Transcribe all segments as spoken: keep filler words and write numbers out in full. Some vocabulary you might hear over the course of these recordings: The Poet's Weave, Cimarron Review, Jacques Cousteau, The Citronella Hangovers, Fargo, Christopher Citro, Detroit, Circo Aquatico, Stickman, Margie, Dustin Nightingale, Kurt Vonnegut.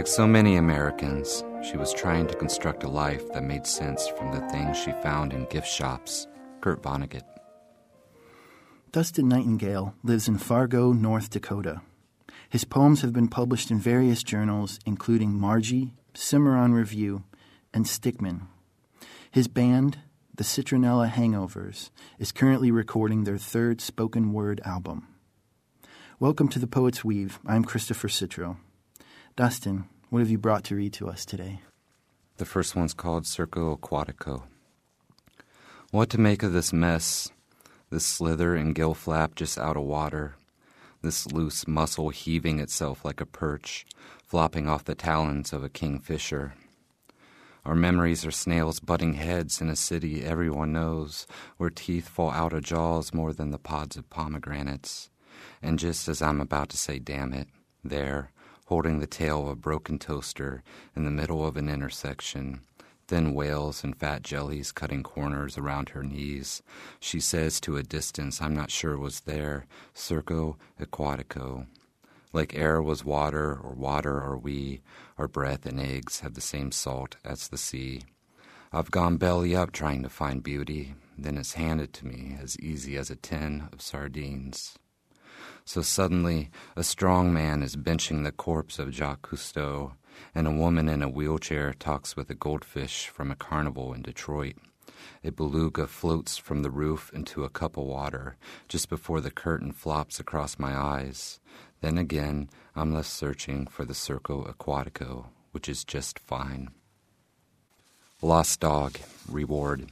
Like so many Americans, she was trying to construct a life that made sense from the things she found in gift shops. Kurt Vonnegut. Dustin Nightingale lives in Fargo, North Dakota. His poems have been published in various journals, including Margie, Cimarron Review, and Stickman. His band, The Citronella Hangovers, is currently recording their third spoken word album. Welcome to The Poet's Weave. I'm Christopher Citro. Dustin, what have you brought to read to us today? The first one's called Circo Aquatico. What to make of this mess, this slither and gill flap just out of water, this loose muscle heaving itself like a perch, flopping off the talons of a kingfisher. Our memories are snails butting heads in a city everyone knows, where teeth fall out of jaws more than the pods of pomegranates. And just as I'm about to say damn it, there, holding the tail of a broken toaster in the middle of an intersection, thin whales and fat jellies cutting corners around her knees. She says to a distance I'm not sure was there, Circo Aquatico. Like air was water, or water are we. Our breath and eggs have the same salt as the sea. I've gone belly up trying to find beauty. Then it's handed to me as easy as a tin of sardines. So suddenly a strong man is benching the corpse of Jacques Cousteau, and a woman in a wheelchair talks with a goldfish from a carnival in Detroit. A beluga floats from the roof into a cup of water just before the curtain flops across my eyes. Then again, I'm left searching for the Circo Aquatico, which is just fine. Lost Dog, Reward.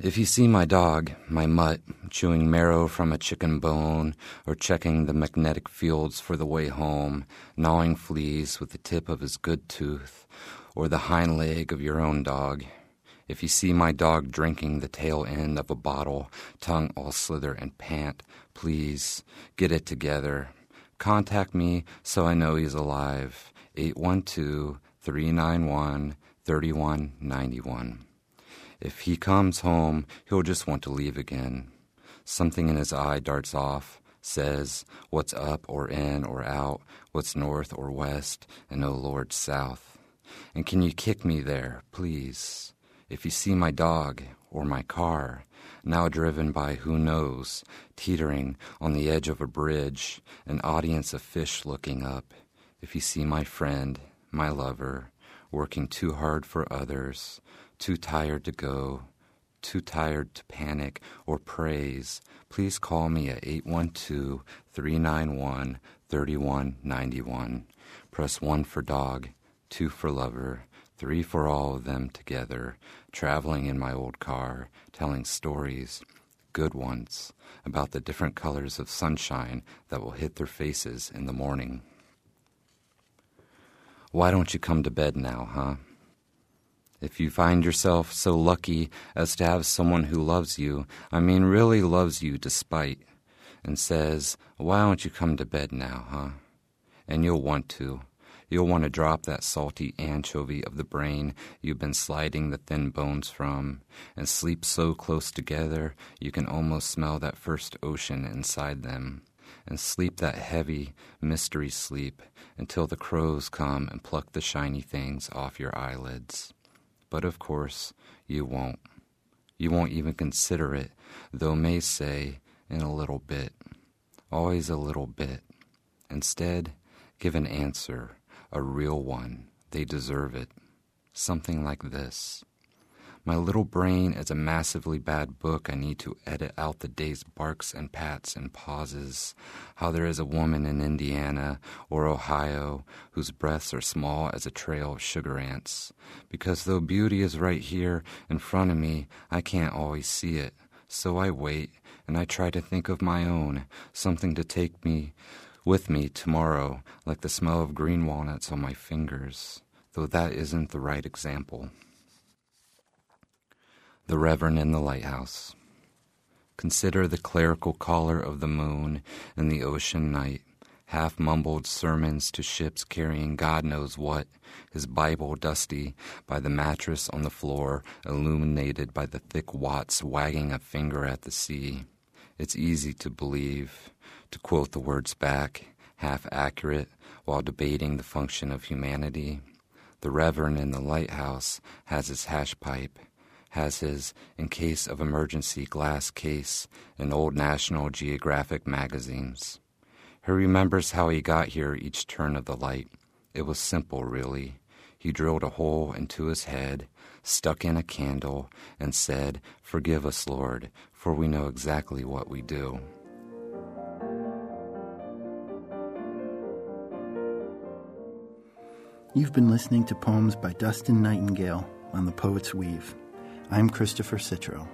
If you see my dog, my mutt, chewing marrow from a chicken bone or checking the magnetic fields for the way home, gnawing fleas with the tip of his good tooth, or the hind leg of your own dog, if you see my dog drinking the tail end of a bottle, tongue all slither and pant, please get it together. Contact me so I know he's alive. eight one two, three nine one, three one nine one. If he comes home, he'll just want to leave again. Something in his eye darts off, says what's up or in or out, what's north or west, and oh Lord, south. And can you kick me there, please? If you see my dog or my car, now driven by who knows, teetering on the edge of a bridge, an audience of fish looking up. If you see my friend, my lover, working too hard for others, too tired to go, too tired to panic or praise, please call me at eight one two, three nine one, three one nine one. Press one for dog, two for lover, three for all of them together, traveling in my old car, telling stories, good ones, about the different colors of sunshine that will hit their faces in the morning. Why don't you come to bed now, huh? If you find yourself so lucky as to have someone who loves you, I mean really loves you despite, and says, why don't you come to bed now, huh? And you'll want to. You'll want to drop that salty anchovy of the brain you've been sliding the thin bones from, and sleep so close together you can almost smell that first ocean inside them, and sleep that heavy mystery sleep until the crows come and pluck the shiny things off your eyelids. But of course, you won't. You won't even consider it, though may say, in a little bit. Always a little bit. Instead, give an answer, a real one. They deserve it. Something like this. My little brain is a massively bad book. I need to edit out the day's barks and pats and pauses. How there is a woman in Indiana or Ohio whose breaths are small as a trail of sugar ants. Because though beauty is right here in front of me, I can't always see it. So I wait, and I try to think of my own, something to take me with me tomorrow, like the smell of green walnuts on my fingers. Though that isn't the right example. The Reverend in the Lighthouse. Consider the clerical collar of the moon and the ocean night, half-mumbled sermons to ships carrying God knows what, his Bible dusty by the mattress on the floor, illuminated by the thick watts wagging a finger at the sea. It's easy to believe, to quote the words back, half-accurate, while debating the function of humanity. The Reverend in the lighthouse has his hash pipe, has his, in case of emergency, glass case and old National Geographic magazines. He remembers how he got here each turn of the light. It was simple, really. He drilled a hole into his head, stuck in a candle, and said, "Forgive us, Lord, for we know exactly what we do." You've been listening to poems by Dustin Nightingale on The Poet's Weave. I'm Christopher Citro.